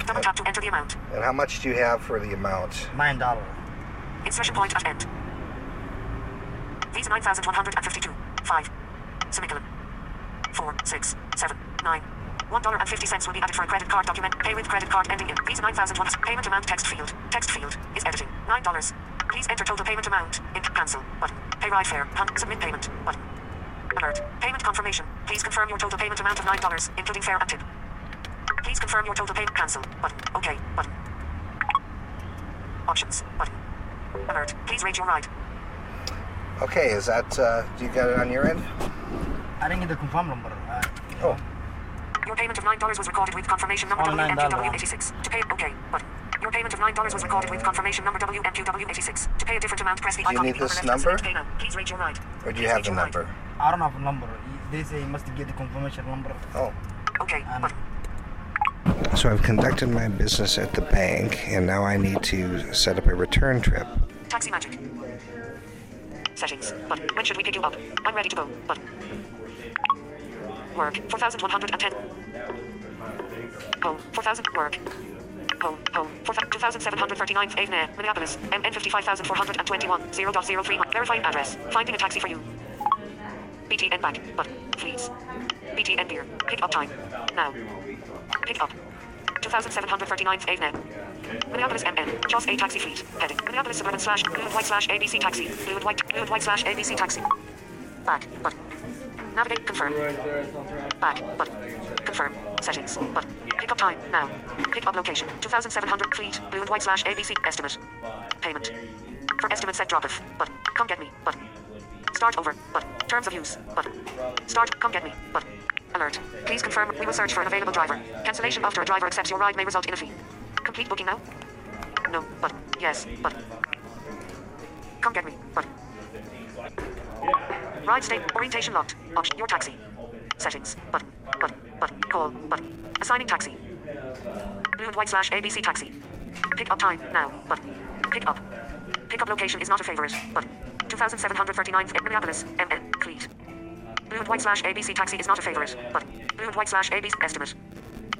Double tap to enter the amount. And how much do you have for the amount? Nine dollar. Insertion point at end. Visa nine thousand one hundred and fifty-two. Five. Semicolon. Four. Six. Seven. Nine. One dollar and fifty cents will be added for a credit card document. Pay with credit card ending in Visa nine thousand one. Payment amount text field. Text field is editing. Nine dollars. Please enter total payment amount. In cancel button. Pay ride fare. Pun. Submit payment button. Alert. Payment confirmation. Please confirm your total payment amount of nine dollars, including fare and tip. Please confirm your total payment. Cancel button. Okay button. Options button. Alert. Please rate your ride. Okay. Is that? Uh, do you got it on your end? I didn't get the confirm number. Uh, oh. Your payment of nine dollars was recorded with confirmation number oh, W N G W eight six. To pay, okay, button. Your Your payment of nine dollars was recorded with confirmation number W M Q W eight six. To pay a different amount, press the icon. Do you need this number? Please read your right. Or do you have the number? I don't have a number. They say you must get the confirmation number. Oh. Okay. Um, so I've conducted my business at the bank, and now I need to set up a return trip. Taxi Magic. Settings. Button. When should we pick you up? I'm ready to go. Button. Work. four thousand one hundred ten. Home. four thousand. Work. Home, home, two thousand seven hundred thirty-nine, Avenue, Minneapolis, M N five five four two one, zero point zero three one, verified address, finding a taxi for you. B T N back, but, please. B T N beer, pick up time, now. Pick up, two thousand seven hundred thirty-nine, Avenue, Minneapolis, M N, Just A Taxi Fleet, heading, Minneapolis suburban slash, blue and white slash, A B C Taxi, blue and white, blue and white slash, A B C Taxi. Back, but. Navigate, confirm. Back, but. Confirm. Settings, but. Pick up time, now. Pick up location, two thousand seven hundred Fleet, blue and white slash A B C, estimate. Payment. For estimate set drop-off, but. Come get me, but. Start over, but. Terms of use, but. Start, come get me, but. Alert. Please confirm, we will search for an available driver. Cancellation after a driver accepts your ride may result in a fee. Complete booking now? No, but. Yes, but. Come get me, but. Ride state, orientation locked. Option, your taxi. Settings, button, button, button, call, button. Assigning taxi. Blue and white slash A B C taxi. Pick up time, now, button. Pick up. Pick up location is not a favorite, button. two thousand seven hundred thirty-ninth, Minneapolis, M N, Fleet. Blue and white slash A B C taxi is not a favorite, button. Blue and white slash A B C, estimate.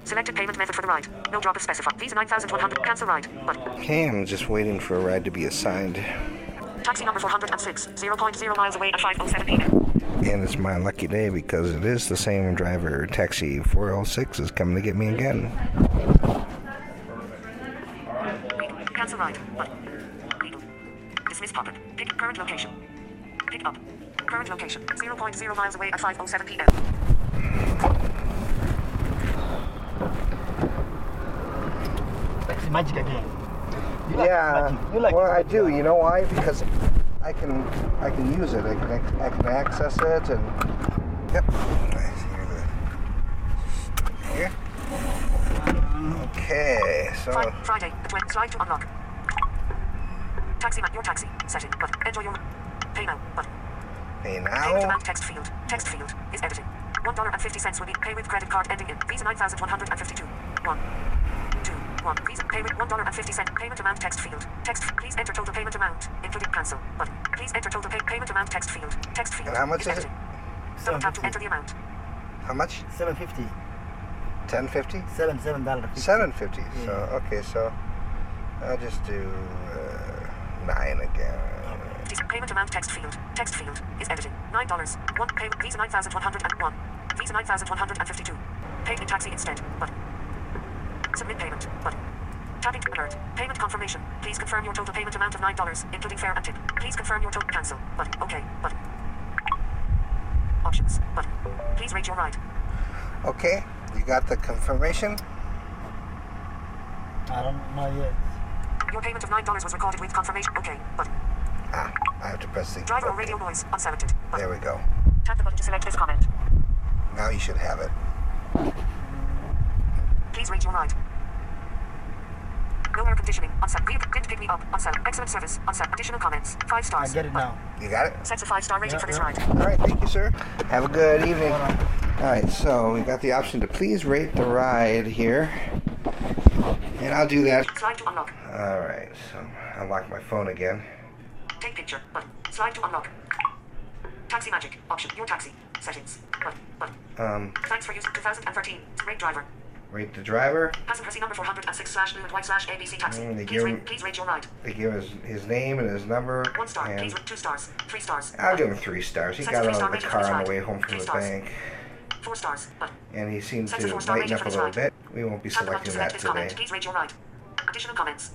Selected payment method for the ride. No drop of specified. Visa nine thousand one hundred, cancel ride, button. Okay, I'm just waiting for a ride to be assigned. Taxi number four oh six, zero point zero miles away at five oh seven p.m. And it's my lucky day because it is the same driver. Taxi four oh six is coming to get me again. Cancel ride. Button. Dismiss pop-up. Pick current location. Pick up. Current location. zero point zero miles away at five oh seven p.m. Taxi Magic again. You like yeah, you like well, I do. You know why? Because I can, I can use it. I can, I can access it, and yep. Here. Okay. So. Friday, the twentieth. Slide to unlock. Taxi, your taxi setting. But enter your pay now. But pay now. Payment amount text field. Text field is edited. One dollar and fifty cents will be pay with credit card ending in Visa nine thousand one hundred and fifty-two. One. One. Please pay with one dollar and fifty cents. Payment amount text field. Text. Please enter total payment amount, including cancel. Button. Please enter total pay- payment amount text field. Text field. And how much is, is it? Don't have to enter the amount. How much? Seven fifty. Ten fifty. Seven seven dollars. Seven fifty. Yeah. So okay, so I'll just do uh, nine again. Payment amount text field. Text field is edited. Nine dollars. One pay. Visa nine thousand one hundred and one. Visa nine thousand one hundred and fifty-two. Paid in taxi instead. Button. Submit payment. Button. Tapping to alert. Payment confirmation. Please confirm your total payment amount of nine dollars, including fare and tip. Please confirm your total. Cancel. Button. Okay. Button. Options. Button. Please rate your ride. Okay. You got the confirmation? I don't know yet. Your payment of nine dollars was recorded with confirmation. Okay. Button. Ah. I have to press the... Driver or radio noise. Unselected. Button. There we go. Tap the button to select this comment. Now you should have it. Please rate your ride. No air conditioning. Unset. Didn't pick me up. Unset. Excellent service. Unset. Additional comments. Five stars. I get it now. You got it? Sets a five-star rating yeah, for this yeah. ride. All right. Thank you, sir. Have a good evening. All right. So we got the option to please rate the ride here. And I'll do that. Slide to unlock. All right. So I'll lock my phone again. Take picture. Button. Slide to unlock. Taxi Magic. Option. Your taxi. Settings. Button. Button. Um. Thanks for using two thousand thirteen. Rate driver. Rate the driver. Passenger number four oh six slash blue and white slash A B C taxi. Mm, please, rate, please rate your ride. They give his, his name and his number. One star. Please rate two stars. Three stars. I'll give him three stars. He got out of the car on the way home from the bank. Four stars. Button. And he seems to lighten up a little bit. We won't be selecting that today. Please rate your ride. Additional comments.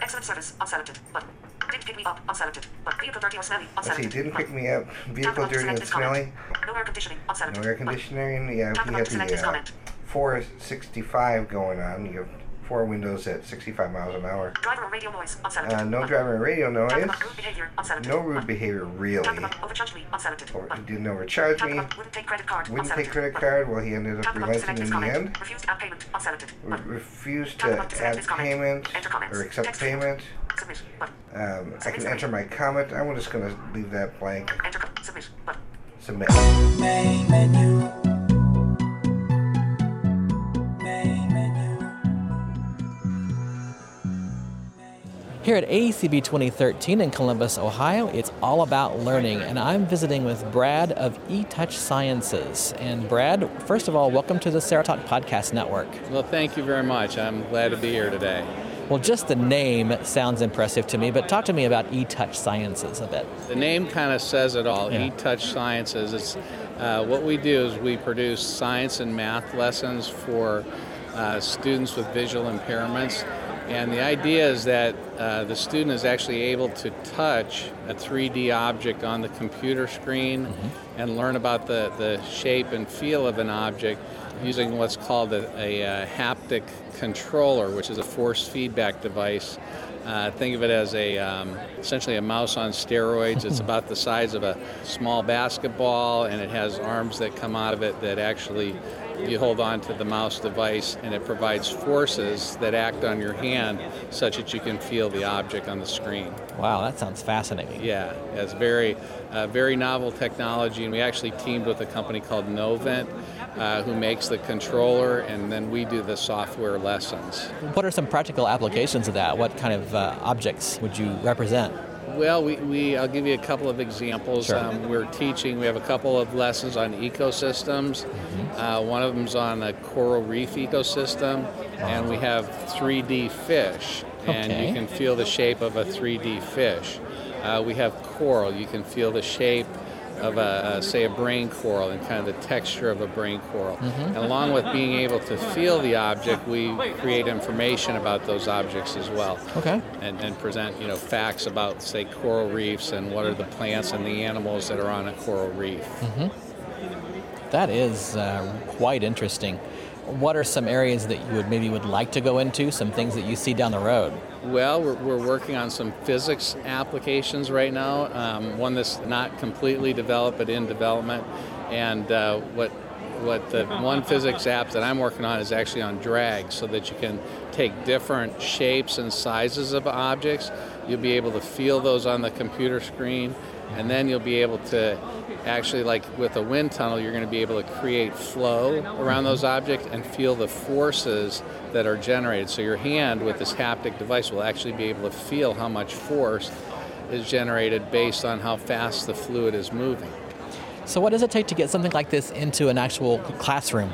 Excellent service. Unselected. Button. Didn't pick me up. Unselected. But vehicle dirty or smelly. Unselected. Let's see, didn't pick me up. Vehicle dirty and smelly. No air conditioning. Unselected. No air conditioning. Yeah, he had the... four sixty-five going on. You have four windows at sixty-five miles an hour. Driver and radio noise, unselected. Uh, no driver and radio noise. Rude behavior, unselected. No rude behavior, really. Overcharged me, unselected. Or he didn't overcharge me. Wouldn't take credit card, wouldn't take credit card. Well, he ended up relenting in the end. Refused app payment, unselected. Re refused to add payment or accept payment. Um, I can enter my comment. I'm just going to leave that blank. Submit. Submit. Main menu. Here at A E C B twenty thirteen in Columbus, Ohio, it's all about learning, and I'm visiting with Brad of eTouch Sciences. And Brad, first of all, welcome to the SeroTalk Podcast Network. Well, thank you very much. I'm glad to be here today. Well, just the name sounds impressive to me, but talk to me about eTouch Sciences a bit. The name kind of says it all, yeah. eTouch Sciences. It's uh, what we do is we produce science and math lessons for uh, students with visual impairments. And the idea is that uh, the student is actually able to touch a three D object on the computer screen mm-hmm. and learn about the, the shape and feel of an object using what's called a, a, a haptic controller, which is a force feedback device. Uh, think of it as a um, essentially a mouse on steroids. It's about the size of a small basketball, and it has arms that come out of it that actually you hold on to the mouse device, and it provides forces that act on your hand such that you can feel the object on the screen. Wow, that sounds fascinating. Yeah, it's very uh, very novel technology, and we actually teamed with a company called Novent uh, who makes the controller, and then we do the software lessons. What are some practical applications of that? What kind of uh, objects would you represent? Well, we, we I'll give you a couple of examples. Sure. Um, we're teaching, we have a couple of lessons on ecosystems. Mm-hmm. Uh, one of them's on a coral reef ecosystem, wow. and we have three D fish. Okay. And you can feel the shape of a three D fish. Uh, we have coral, you can feel the shape of, a, say, a brain coral and kind of the texture of a brain coral. Mm-hmm. And along with being able to feel the object, we create information about those objects as well. Okay. And, and present, you know, facts about, say, coral reefs and what are the plants and the animals that are on a coral reef. Mm-hmm. That is uh, quite interesting. What are some areas that you would maybe would like to go into, some things that you see down the road? Well, we're, we're working on some physics applications right now, um, one that's not completely developed but in development. And uh, what what the one physics app that I'm working on is actually on drag, so that you can take different shapes and sizes of objects. You'll be able to feel those on the computer screen, and then you'll be able to actually, like with a wind tunnel, you're going to be able to create flow around those objects and feel the forces that are generated. So your hand with this haptic device will actually be able to feel how much force is generated based on how fast the fluid is moving. So what does it take to get something like this into an actual classroom?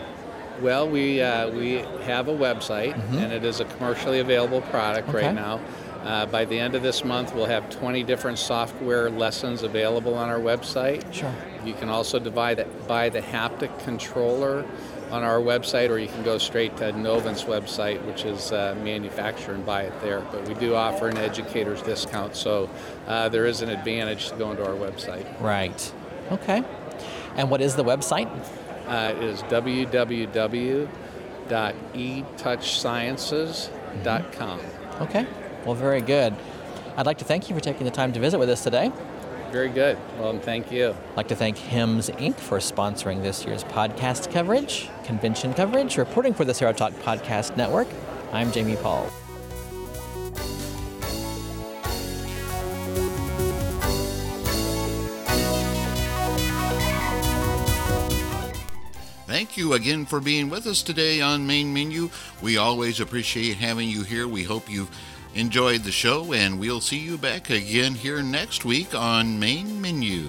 Well, we uh, we have a website, mm-hmm. and it is a commercially available product okay. right now. Uh, by the end of this month, we'll have twenty different software lessons available on our website. Sure. You can also buy the, buy the haptic controller on our website, or you can go straight to Novent's website, which is uh, manufacturer, and buy it there. But we do offer an educator's discount, so uh, there is an advantage to going to our website. Right. Okay. And what is the website? Uh, it is w w w dot e touch sciences dot com. Mm-hmm. Okay. Well, very good. I'd like to thank you for taking the time to visit with us today. Very good. Well, thank you. I'd like to thank Hems Incorporated for sponsoring this year's podcast coverage, convention coverage, reporting for the SeroTalk Podcast Network. I'm Jamie Paul. Thank you again for being with us today on Main Menu. We always appreciate having you here. We hope you've enjoyed the show, and we'll see you back again here next week on Main Menu.